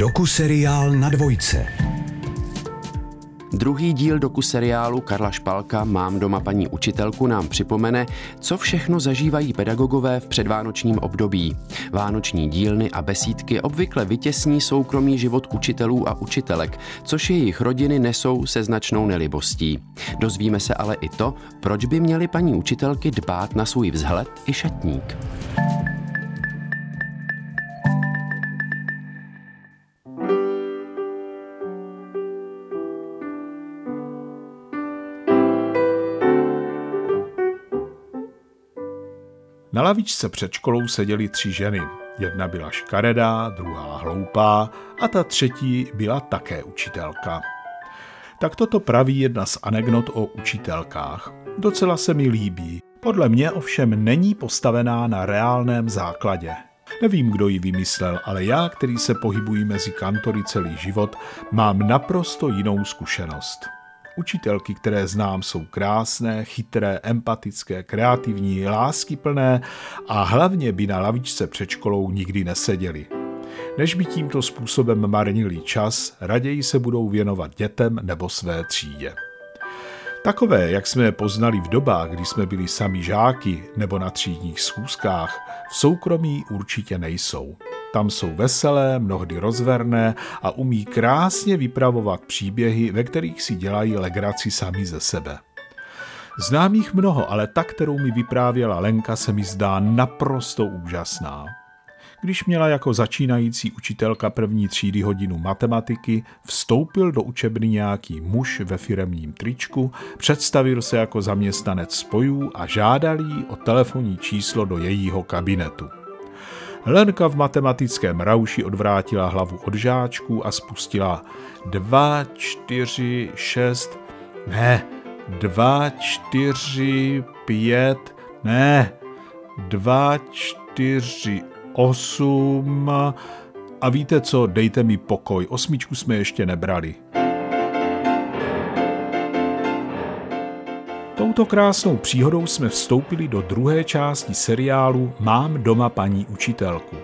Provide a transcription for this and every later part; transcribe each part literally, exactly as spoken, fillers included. Dokuseriál na dvojce. Druhý díl dokuseriálu Karla Špalka Mám doma paní učitelku nám připomene, co všechno zažívají pedagogové v předvánočním období. Vánoční dílny a besídky obvykle vytěsní soukromý život učitelů a učitelek, což jejich rodiny nesou se značnou nelibostí. Dozvíme se ale i to, proč by měly paní učitelky dbát na svůj vzhled i šatník. Na lavičce před školou seděly tři ženy. Jedna byla škaredá, druhá hloupá a ta třetí byla také učitelka. Tak toto praví jedna z anekdot o učitelkách. Docela se mi líbí. Podle mě ovšem není postavená na reálném základě. Nevím, kdo ji vymyslel, ale já, který se pohybuji mezi kantory celý život, mám naprosto jinou zkušenost. Učitelky, které znám, jsou krásné, chytré, empatické, kreativní, láskyplné a hlavně by na lavičce před školou nikdy neseděly. Než by tímto způsobem marnili čas, raději se budou věnovat dětem nebo své třídě. Takové, jak jsme je poznali v dobách, kdy jsme byli sami žáky nebo na třídních schůzkách, v soukromí určitě nejsou. Tam jsou veselé, mnohdy rozverné a umí krásně vypravovat příběhy, ve kterých si dělají legraci sami ze sebe. Znám jich mnoho, ale ta, kterou mi vyprávěla Lenka, se mi zdá naprosto úžasná. Když měla jako začínající učitelka první třídy hodinu matematiky, vstoupil do učebny nějaký muž ve firemním tričku, představil se jako zaměstnanec spojů a žádal jí o telefonní číslo do jejího kabinetu. Lenka v matematickém rauši odvrátila hlavu od žáčků a spustila dva, čtyři, šest, ne, dva, čtyři, pět, ne, dva, čtyři, osm a víte co, dejte mi pokoj, osmičku jsme ještě nebrali. Touto krásnou příhodou jsme vstoupili do druhé části seriálu Mám doma paní učitelku.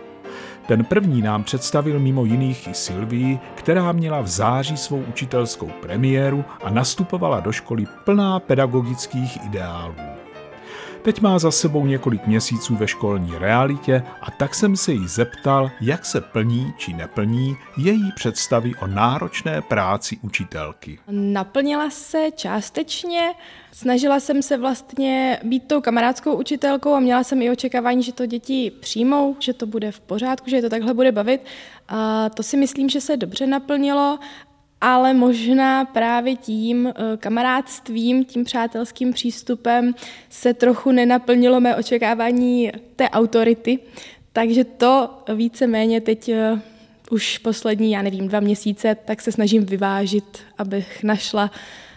Ten první nám představil mimo jiných i Silvii, která měla v září svou učitelskou premiéru a nastupovala do školy plná pedagogických ideálů. Teď má za sebou několik měsíců ve školní realitě a tak jsem se jí zeptal, jak se plní či neplní její představy o náročné práci učitelky. Naplnila se částečně, snažila jsem se vlastně být tou kamarádskou učitelkou a měla jsem i očekávání, že to děti přijmou, že to bude v pořádku, že je to takhle bude bavit. A to si myslím, že se dobře naplnilo. Ale možná právě tím kamarádstvím, tím přátelským přístupem se trochu nenaplnilo mé očekávání té autority, takže to víceméně teď už poslední, já nevím, dva měsíce, tak se snažím vyvážit, abych našla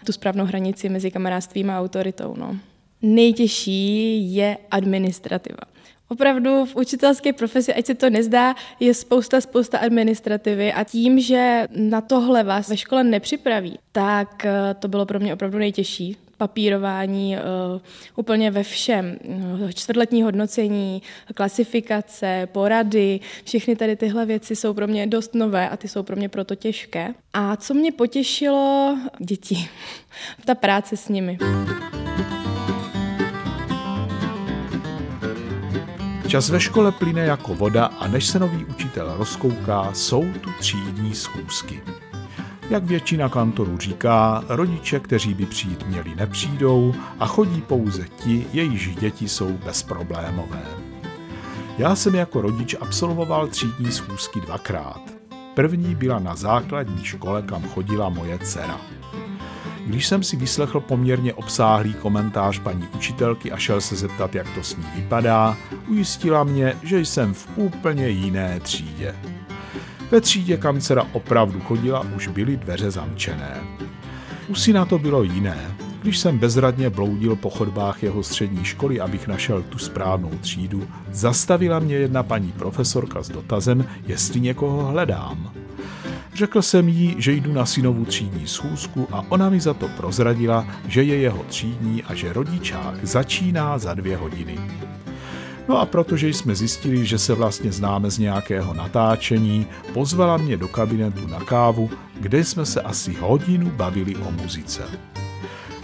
tu správnou hranici mezi kamarádstvím a autoritou. No. Nejtěžší je administrativa. Opravdu v učitelské profesi, ať se to nezdá, je spousta, spousta administrativy a tím, že na tohle vás ve škole nepřipraví, tak to bylo pro mě opravdu nejtěžší. Papírování úplně ve všem, čtvrtletní hodnocení, klasifikace, porady, všechny tady tyhle věci jsou pro mě dost nové a ty jsou pro mě proto těžké. A co mě potěšilo? Děti. Ta práce s nimi. Čas ve škole plyne jako voda a než se nový učitel rozkouká, jsou tu třídní schůzky. Jak většina kantorů říká, rodiče, kteří by přijít měli, nepřijdou a chodí pouze ti, jejichž děti jsou bezproblémové. Já jsem jako rodič absolvoval třídní schůzky dvakrát. První byla na základní škole, kam chodila moje dcera. Když jsem si vyslechl poměrně obsáhlý komentář paní učitelky a šel se zeptat, jak to s ní vypadá, ujistila mě, že jsem v úplně jiné třídě. Ve třídě, kam dcera opravdu chodila, už byly dveře zamčené. U syna to bylo jiné. Když jsem bezradně bloudil po chodbách jeho střední školy, abych našel tu správnou třídu, zastavila mě jedna paní profesorka s dotazem, jestli někoho hledám. Řekl jsem jí, že jdu na synovu třídní schůzku a ona mi za to prozradila, že je jeho třídní a že rodičák začíná za dvě hodiny. No a protože jsme zjistili, že se vlastně známe z nějakého natáčení, pozvala mě do kabinetu na kávu, kde jsme se asi hodinu bavili o muzice.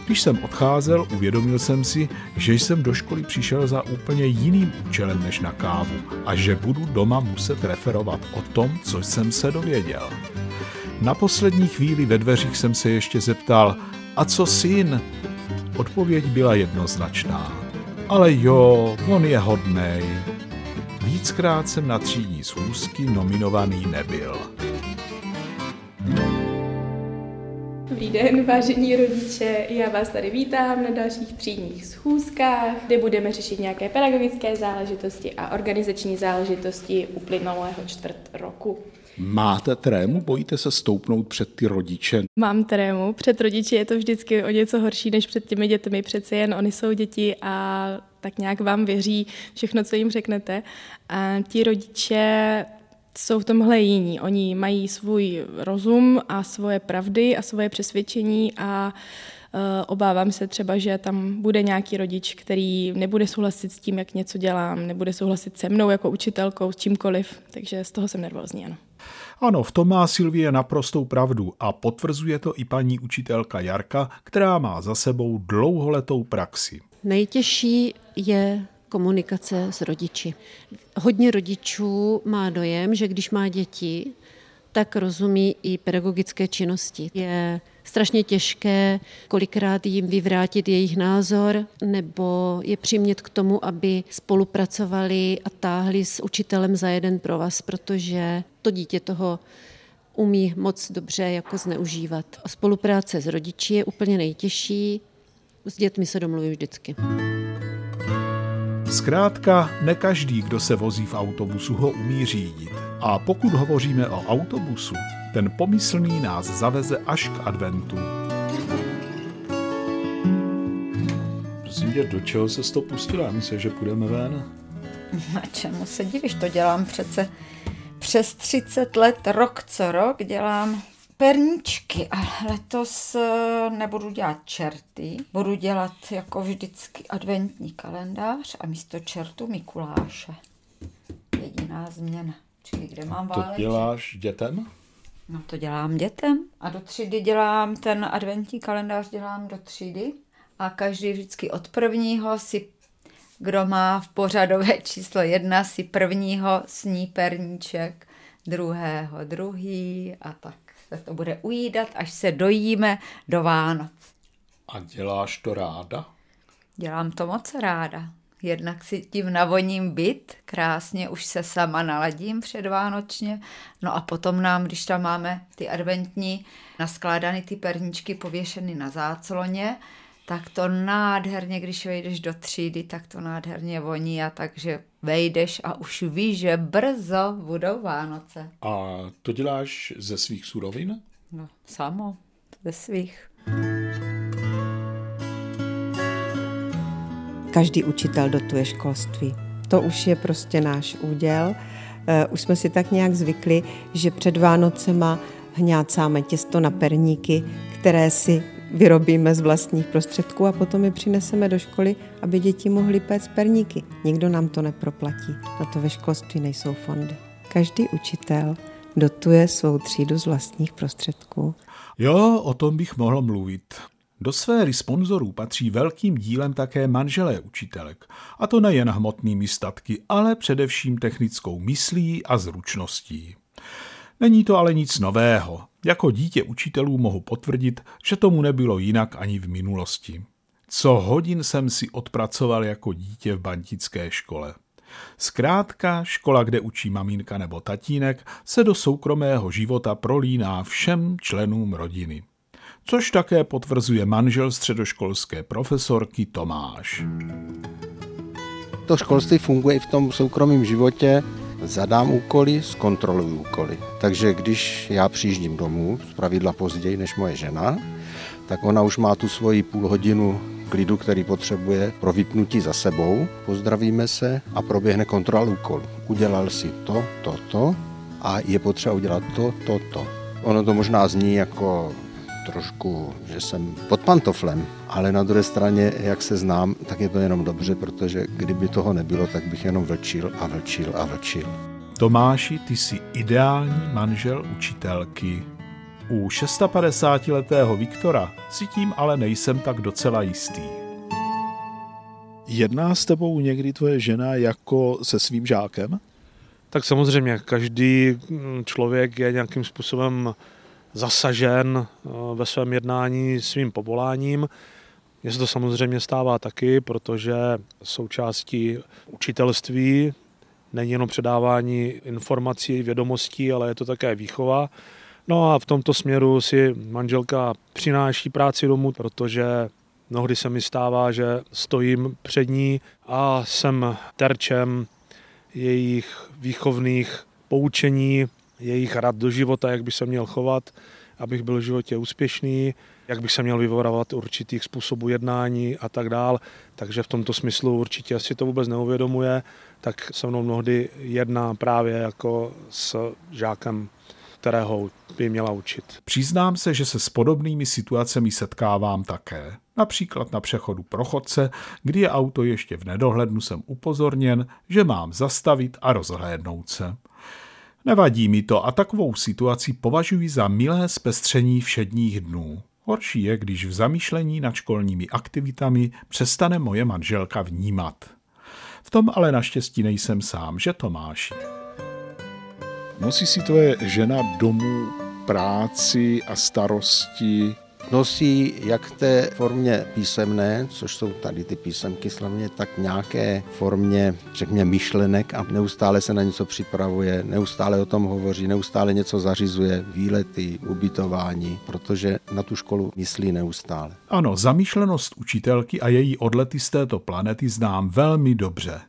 Když jsem odcházel, uvědomil jsem si, že jsem do školy přišel za úplně jiným účelem než na kávu a že budu doma muset referovat o tom, co jsem se dověděl. Na poslední chvíli ve dveřích jsem se ještě zeptal, a co syn? Odpověď byla jednoznačná. Ale jo, on je hodnej. Víckrát jsem na třídní schůzky nominovaný nebyl. Dobrý den, vážení rodiče, já vás tady vítám na dalších třídních schůzkách, kde budeme řešit nějaké pedagogické záležitosti a organizační záležitosti uplynulého čtvrt roku. Máte trému? Bojíte se stoupnout před ty rodiče? Mám trému. Před rodiči je to vždycky o něco horší než před těmi dětmi. Přece jen oni jsou děti a tak nějak vám věří všechno, co jim řeknete. A ti rodiče jsou v tomhle jiní. Oni mají svůj rozum a svoje pravdy a svoje přesvědčení a uh, obávám se třeba, že tam bude nějaký rodič, který nebude souhlasit s tím, jak něco dělám, nebude souhlasit se mnou jako učitelkou, s čímkoliv, takže z toho jsem nervózní, ano. Ano, v tom má Silvie naprostou pravdu a potvrzuje to i paní učitelka Jarka, která má za sebou dlouholetou praxi. Nejtěžší je komunikace s rodiči. Hodně rodičů má dojem, že když má děti, tak rozumí i pedagogické činnosti. Je strašně těžké kolikrát jim vyvrátit jejich názor nebo je přimět k tomu, aby spolupracovali a táhli s učitelem za jeden provaz, protože to dítě toho umí moc dobře jako zneužívat. A spolupráce s rodiči je úplně nejtěžší, s dětmi se domluví vždycky. Zkrátka, ne každý, kdo se vozí v autobusu, ho umí řídit. A pokud hovoříme o autobusu, ten pomyslný nás zaveze až k adventu. Prosím tě, do čeho se to pustila? Myslíš, že půjdeme ven? Na čemu se divíš? To dělám přece přes třicet let, rok co rok, dělám perničky, ale letos nebudu dělat čerty, budu dělat jako vždycky adventní kalendář a místo čertu Mikuláše. Jediná změna. Čili kde mám válečky? To děláš dětem? No to dělám dětem a do třídy dělám, ten adventní kalendář dělám do třídy a každý vždycky od prvního si, kdo má v pořadové číslo jedna, si prvního sní perníček, druhého druhý a tak. Se to bude ujídat, až se dojíme do Vánoc. A děláš to ráda? Dělám to moc ráda. Jednak si tím navoním byt, krásně už se sama naladím předvánočně, no a potom nám, když tam máme ty adventní, naskládány ty perničky pověšeny na zácloně, tak to nádherně, když vejdeš do třídy, tak to nádherně voní a takže vejdeš a už víš, že brzo budou Vánoce. A to děláš ze svých surovin? No, samo, ze svých. Každý učitel dotuje školství. To už je prostě náš úděl. Už jsme si tak nějak zvykli, že před Vánocema hňácáme těsto na perníky, které si vyrobíme z vlastních prostředků a potom je přineseme do školy, aby děti mohly péct perníky. Nikdo nám to neproplatí, na to ve školství nejsou fondy. Každý učitel dotuje svou třídu z vlastních prostředků. Jo, o tom bych mohl mluvit. Do sféry sponzorů patří velkým dílem také manželé učitelek. A to nejen hmotnými statky, ale především technickou myslí a zručností. Není to ale nic nového. Jako dítě učitelů mohu potvrdit, že tomu nebylo jinak ani v minulosti. Co hodin jsem si odpracoval jako dítě v bantické škole. Zkrátka, škola, kde učí maminka nebo tatínek, se do soukromého života prolíná všem členům rodiny. Což také potvrzuje manžel středoškolské profesorky Tomáš. To školství funguje i v tom soukromém životě. Zadám úkoly, zkontroluji úkoly. Takže když já přijíždím domů, zpravidla později než moje žena, tak ona už má tu svoji půl hodinu klidu, který potřebuje pro vypnutí za sebou. Pozdravíme se a proběhne kontrola úkolu. Udělal si to, to, to a je potřeba udělat to, to, to. Ono to možná zní jako trošku, že jsem pod pantoflem, ale na druhé straně, jak se znám, tak je to jenom dobře, protože kdyby toho nebylo, tak bych jenom vlčil a vlčil a vlčil. Tomáši, ty jsi ideální manžel učitelky. U šedesaťpäťročného Viktora si tím ale nejsem tak docela jistý. Jedná s tebou někdy tvoje žena jako se svým žákem? Tak samozřejmě, každý člověk je nějakým způsobem zasažen ve svém jednání svým povoláním. Mně se to samozřejmě stává taky, protože součástí učitelství není jenom předávání informací, vědomostí, ale je to také výchova. No a v tomto směru si manželka přináší práci domů, protože mnohdy se mi stává, že stojím před ní a jsem terčem jejich výchovných poučení, jejich rad do života, jak bych se měl chovat, abych byl v životě úspěšný, jak bych se měl vyvarovat určitých způsobů jednání a tak dál. Takže v tomto smyslu určitě si to vůbec neuvědomuje, tak se mnou mnohdy jedná právě jako s žákem, kterého by měla učit. Přiznám se, že se s podobnými situacemi setkávám také. Například na přechodu pro chodce, kdy je auto ještě v nedohlednu, jsem upozorněn, že mám zastavit a rozhlédnout se. Nevadí mi to a takovou situaci považuji za milé zpestření všedních dnů. Horší je, když v zamýšlení nad školními aktivitami přestane moje manželka vnímat. V tom ale naštěstí nejsem sám, že Tomáši. Nosí si tvoje žena domů práci a starosti? Nosí jak té formě písemné, což jsou tady ty písemky slavně, tak nějaké formě, řekněme, myšlenek a neustále se na něco připravuje, neustále o tom hovoří, neustále něco zařizuje, výlety, ubytování, protože na tu školu myslí neustále. Ano, zamýšlenost učitelky a její odlety z této planety znám velmi dobře.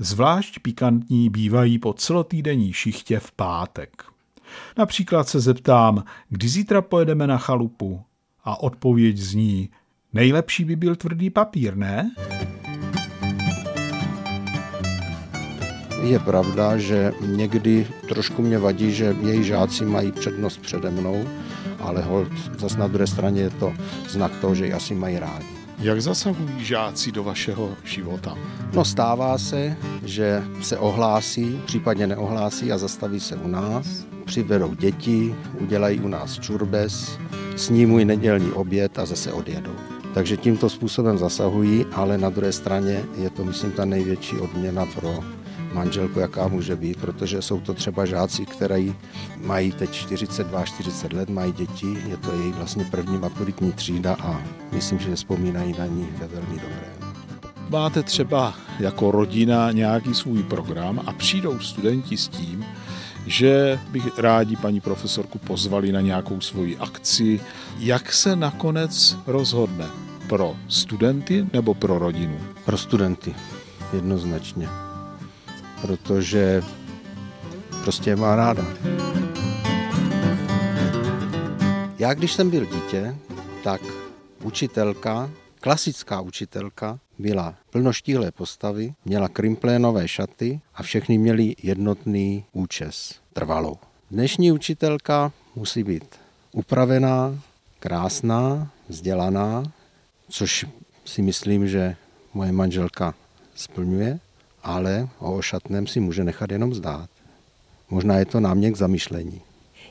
Zvlášť pikantní bývají po celotýdenní šichtě v pátek. Například se zeptám, kdy zítra pojedeme na chalupu? A odpověď zní, nejlepší by byl tvrdý papír, ne? Je pravda, že někdy trošku mě vadí, že její žáci mají přednost přede mnou, ale holt zas na druhé straně je to znak toho, že ji asi mají rádi. Jak zasahují žáci do vašeho života? No stává se, že se ohlásí, případně neohlásí a zastaví se u nás. Přivedou děti, udělají u nás čurbes, snímují nedělní oběd a zase odjedou. Takže tímto způsobem zasahují, ale na druhé straně je to, myslím, ta největší odměna pro manželku, jaká může být, protože jsou to třeba žáci, kteří mají teď čtyřicet dva čtyřicet let, mají děti, je to její vlastně první maturitní třída a myslím, že vzpomínají na ní ve velmi dobré. Máte třeba jako rodina nějaký svůj program a přijdou studenti s tím, že bych rádi paní profesorku pozvali na nějakou svoji akci. Jak se nakonec rozhodne? Pro studenty nebo pro rodinu? Pro studenty, jednoznačně. Protože prostě má ráda. Já, když jsem byl dítě, tak učitelka, klasická učitelka, byla plnoštíhlé postavy, měla krimplénové šaty a všechny měli jednotný účes, trvalou. Dnešní učitelka musí být upravená, krásná, vzdělaná, což si myslím, že moje manželka splňuje, ale o šatném si může nechat jenom zdát. Možná je to námět k zamyšlení.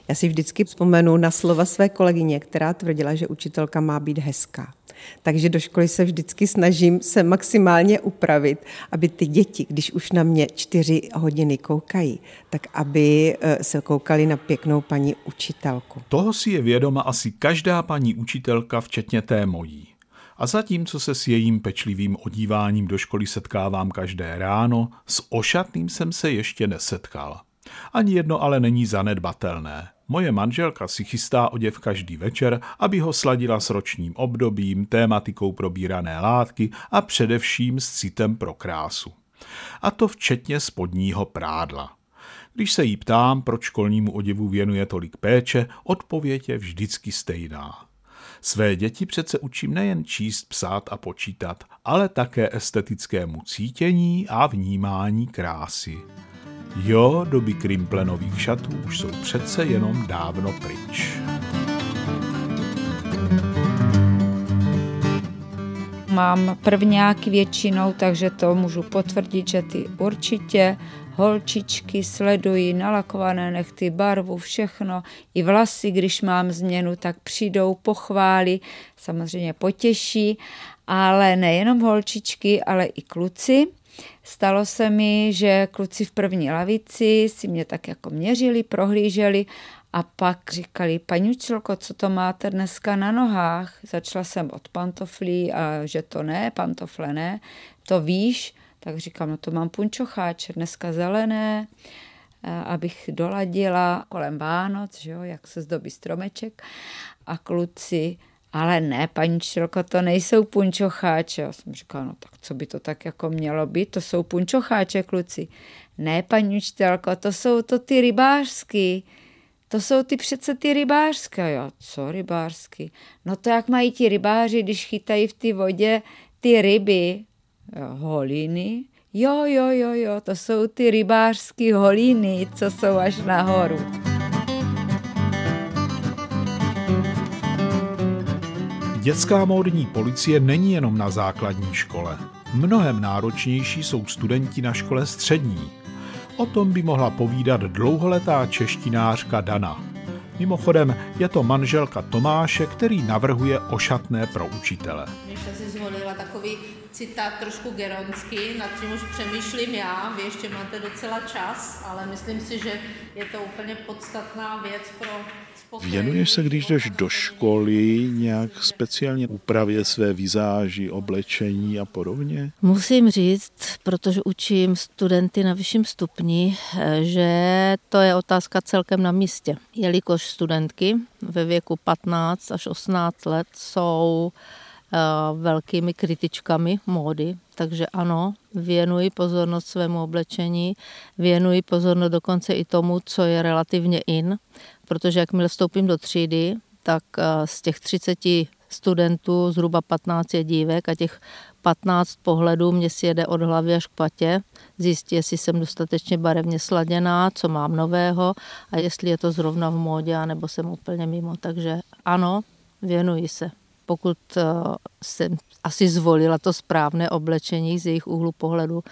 Já si vždycky vzpomenu na slova své kolegyně, která tvrdila, že učitelka má být hezká. Takže do školy se vždycky snažím se maximálně upravit, aby ty děti, když už na mě čtyři hodiny koukají, tak aby se koukali na pěknou paní učitelku. Toho si je vědoma asi každá paní učitelka, včetně té mojí. A zatímco se s jejím pečlivým odíváním do školy setkávám každé ráno, s ošatným jsem se ještě nesetkal. Ani jedno ale není zanedbatelné. Moje manželka si chystá oděv každý večer, aby ho sladila s ročním obdobím, tématikou probírané látky a především s citem pro krásu. A to včetně spodního prádla. Když se jí ptám, proč školnímu oděvu věnuje tolik péče, odpověď je vždycky stejná. Své děti přece učím nejen číst, psát a počítat, ale také estetickému cítění a vnímání krásy. Jo, doby krimplenových šatů už jsou přece jenom dávno pryč. mám prvňáky většinou, takže to můžu potvrdit, že ty určitě holčičky sledují nalakované nechty, barvu, všechno. I vlasy, když mám změnu, tak přijdou, pochválí, samozřejmě potěší, ale nejenom holčičky, ale i kluci. Stalo se mi, že kluci v první lavici si mě tak jako měřili, prohlíželi a pak říkali, paní učitelko, co to máte dneska na nohách? Začala jsem od pantoflí a že to ne, pantofle ne, to víš. Tak říkám, no to mám punčocháče, dneska zelené, abych doladila kolem Vánoc, že jo, jak se zdobí stromeček. A kluci, ale ne, paní učitelko, to nejsou punčocháče. Já jsem říkala, no tak co by to tak jako mělo být, to jsou punčocháče, kluci. Ne, paní učitelko, to jsou to ty rybářský. To jsou ty přece ty rybářské. Jo, co rybářský? No to jak mají ti rybáři, když chytají v té vodě ty ryby, holiny. Jo, jo, jo, jo, to jsou ty rybářský holiny, co jsou až nahoru. Dětská módní policie není jenom na základní škole. Mnohem náročnější jsou studenti na škole střední. O tom by mohla povídat dlouholetá češtinářka Dana. Mimochodem, je to manželka Tomáše, který navrhuje ošatné pro učitele. Míša si zvolila takový citát trošku geronský, nad tím už přemýšlím já. Vy ještě máte docela čas, ale myslím si, že je to úplně podstatná věc pro spokojení. Věnuješ se, když jdeš do školy, nějak speciálně úpravě své vizáži, oblečení a podobně? Musím říct, protože učím studenty na vyšším stupni, že to je otázka celkem na místě. Jelikož studentky ve věku patnáct až osmnáct let jsou velkými kritičkami módy, takže ano, věnuji pozornost svému oblečení, věnuji pozornost dokonce i tomu, co je relativně in, protože jakmile vstoupím do třídy, tak z těch třiceti studentů zhruba patnáct je dívek a těch patnáct pohledů mě si jede od hlavy až k patě, zjistí, jestli jsem dostatečně barevně sladěná, co mám nového a jestli je to zrovna v módě, nebo jsem úplně mimo, takže ano, věnuji se. Pokud jsem asi zvolila to správné oblečení z jejich úhlu pohledu,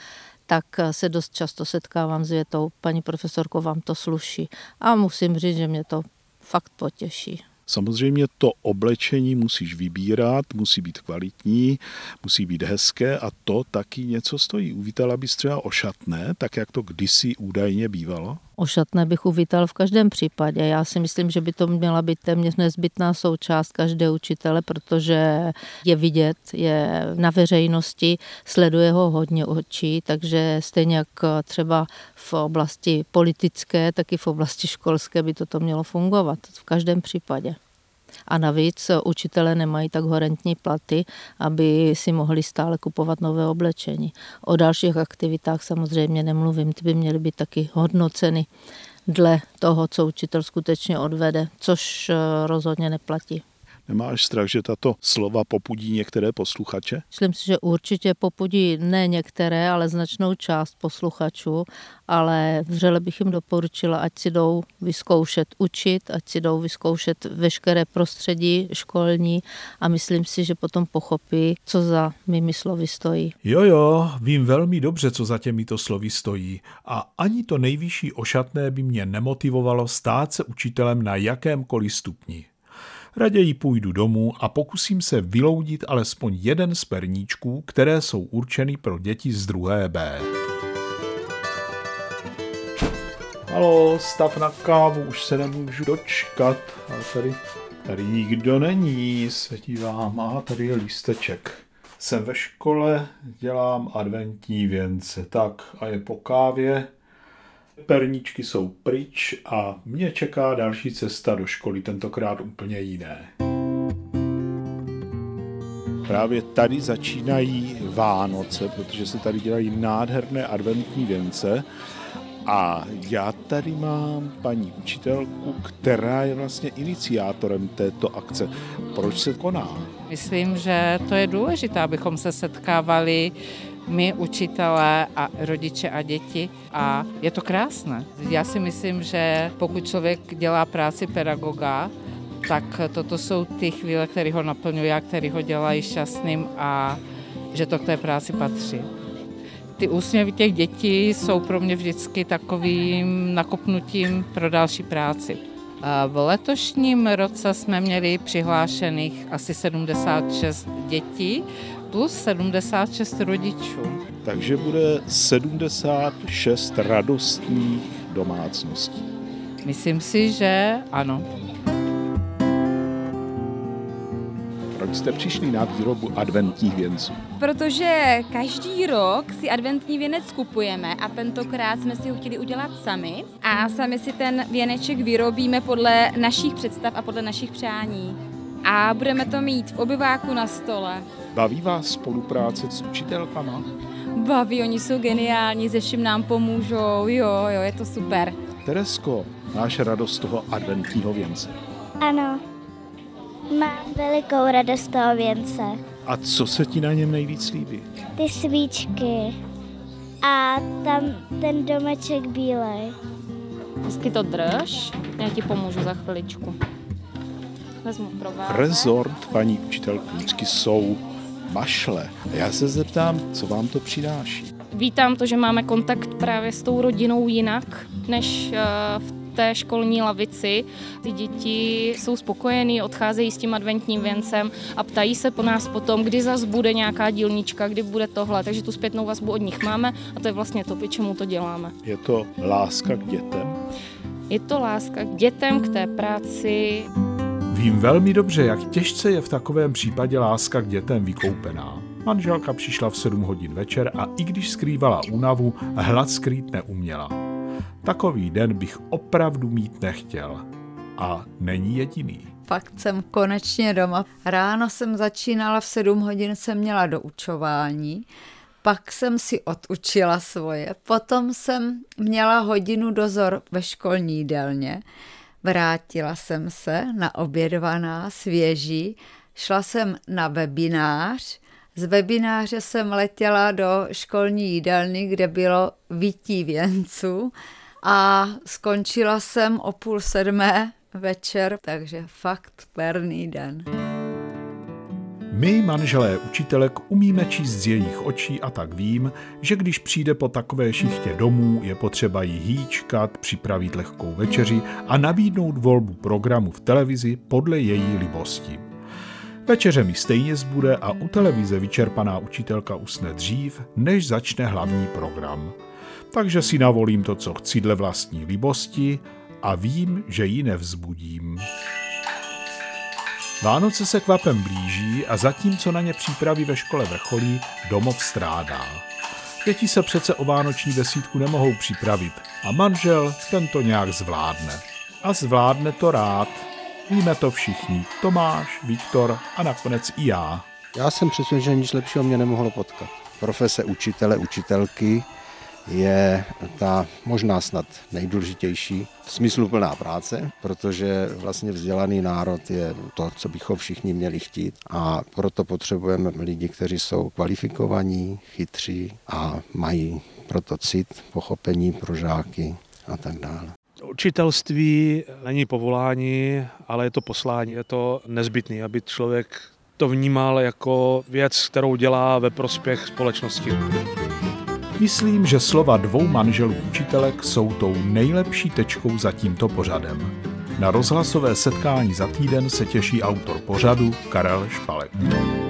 tak se dost často setkávám s větou, paní profesorko, vám to sluší. A musím říct, že mě to fakt potěší. Samozřejmě to oblečení musíš vybírat, musí být kvalitní, musí být hezké a to taky něco stojí. Uvítala bys třeba ošatné, tak jak to kdysi údajně bývalo? Ošatné bych uvítal v každém případě. Já si myslím, že by to měla být téměř nezbytná součást každé učitele, protože je vidět, je na veřejnosti, sleduje ho hodně očí, takže stejně jak třeba v oblasti politické, tak i v oblasti školské by toto mělo fungovat v každém případě. A navíc učitelé nemají tak horentní platy, aby si mohli stále kupovat nové oblečení. O dalších aktivitách samozřejmě nemluvím, ty by měly být taky hodnoceny dle toho, co učitel skutečně odvede, což rozhodně neplatí. Nemáš strach, že tato slova popudí některé posluchače? Myslím si, že určitě popudí ne některé, ale značnou část posluchačů, ale vřele bych jim doporučila, ať si jdou vyzkoušet učit, ať si jdou vyzkoušet veškeré prostředí školní a myslím si, že potom pochopí, co za mými slovy stojí. Jo, jo, vím velmi dobře, co za těmito slovy stojí a ani to nejvyšší ošatné by mě nemotivovalo stát se učitelem na jakémkoliv stupni. Raději půjdu domů a pokusím se vyloudit alespoň jeden z perníčků, které jsou určeny pro děti z druhé B. Haló, stav na kávu, už se nemůžu dočkat, ale tady, tady nikdo není, se dívám, a tady je lísteček. Jsem ve škole, dělám adventní věnce, tak a je po kávě. Perníčky jsou pryč a mě čeká další cesta do školy, tentokrát úplně jiné. Právě tady začínají Vánoce, protože se tady dělají nádherné adventní věnce. A já tady mám paní učitelku, která je vlastně iniciátorem této akce. Proč se koná? Myslím, že to je důležité, abychom se setkávali my, učitelé a rodiče a děti a je to krásné. Já si myslím, že pokud člověk dělá práci pedagoga, tak toto jsou ty chvíle, které ho naplňují a které ho dělají šťastným a že to k té práci patří. Ty úsměvy těch dětí jsou pro mě vždycky takovým nakopnutím pro další práci. V letošním roce jsme měli přihlášených asi sedmdesát šest dětí plus sedmdesát šest rodičů. Takže bude sedmdesát šest radostných domácností. Myslím si, že ano. Proč jste přišli na výrobu adventních věnců? Protože každý rok si adventní věnec kupujeme a tentokrát jsme si ho chtěli udělat sami a sami si ten věneček vyrobíme podle našich představ a podle našich přání. A budeme to mít v obyváku na stole. Baví vás spolupráce s učitelkama? Baví, oni jsou geniální, ze vším nám pomůžou, jo, jo, je to super. Teresko, máš radost toho adventního věnce? Ano. Mám velikou radost toho věnce. A co se ti na něm nejvíc líbí? Ty svíčky a tam ten domeček bílej. Vždycky to drž, já ti pomůžu za chviličku. Vezmu provázek. Rezort paní učitelky jsou mašle. Já se zeptám, co vám to přináší? Vítám to, že máme kontakt právě s tou rodinou jinak, než v té školní lavici. Ty děti jsou spokojený, odcházejí s tím adventním věncem a ptají se po nás potom, kdy zase bude nějaká dílnička, kdy bude tohle. Takže tu zpětnou vazbu od nich máme a to je vlastně to, k čemu to děláme. Je to láska k dětem? Je to láska k dětem, k té práci. Vím velmi dobře, jak těžce je v takovém případě láska k dětem vykoupená. Manželka přišla v sedm hodin večer a i když skrývala únavu, hlad skrýt neuměla. Takový den bych opravdu mít nechtěl. A není jediný. Fakt jsem konečně doma. Ráno jsem začínala, v sedm hodin jsem měla doučování, pak jsem si odučila svoje, potom jsem měla hodinu dozor ve školní jídelně, vrátila jsem se na obědvaná, svěží, šla jsem na webinář. Z webináře jsem letěla do školní jídelny, kde bylo vití věnců a skončila jsem o půl sedmé večer, takže fakt perný den. My, manželé učitelek, umíme číst z jejich očí a tak vím, že když přijde po takové šichtě domů, je potřeba jí hýčkat, připravit lehkou večeři a nabídnout volbu programu v televizi podle její libosti. Večeře mi stejně zbude a u televize vyčerpaná učitelka usne dřív, než začne hlavní program. Takže si navolím to, co chci dle vlastní libosti a vím, že ji nevzbudím. Vánoce se kvapem blíží a zatímco na ně přípravy ve škole vrcholí, domov strádá. Děti se přece o vánoční besídku nemohou připravit a manžel ten to nějak zvládne. A zvládne to rád. Víme to všichni. Tomáš, Viktor a nakonec i já. Já jsem přesvědčen, že nic lepšího mě nemohlo potkat. Profese učitele, učitelky je ta možná snad nejdůležitější smysluplná práce, protože vlastně vzdělaný národ je to, co bychom všichni měli chtít a proto potřebujeme lidi, kteří jsou kvalifikovaní, chytří a mají proto cit, pochopení pro žáky a tak dále. Učitelství není povolání, ale je to poslání, je to nezbytný, aby člověk to vnímal jako věc, kterou dělá ve prospěch společnosti. Myslím, že slova dvou manželů učitelek jsou tou nejlepší tečkou za tímto pořadem. Na rozhlasové setkání za týden se těší autor pořadu Karel Špalek.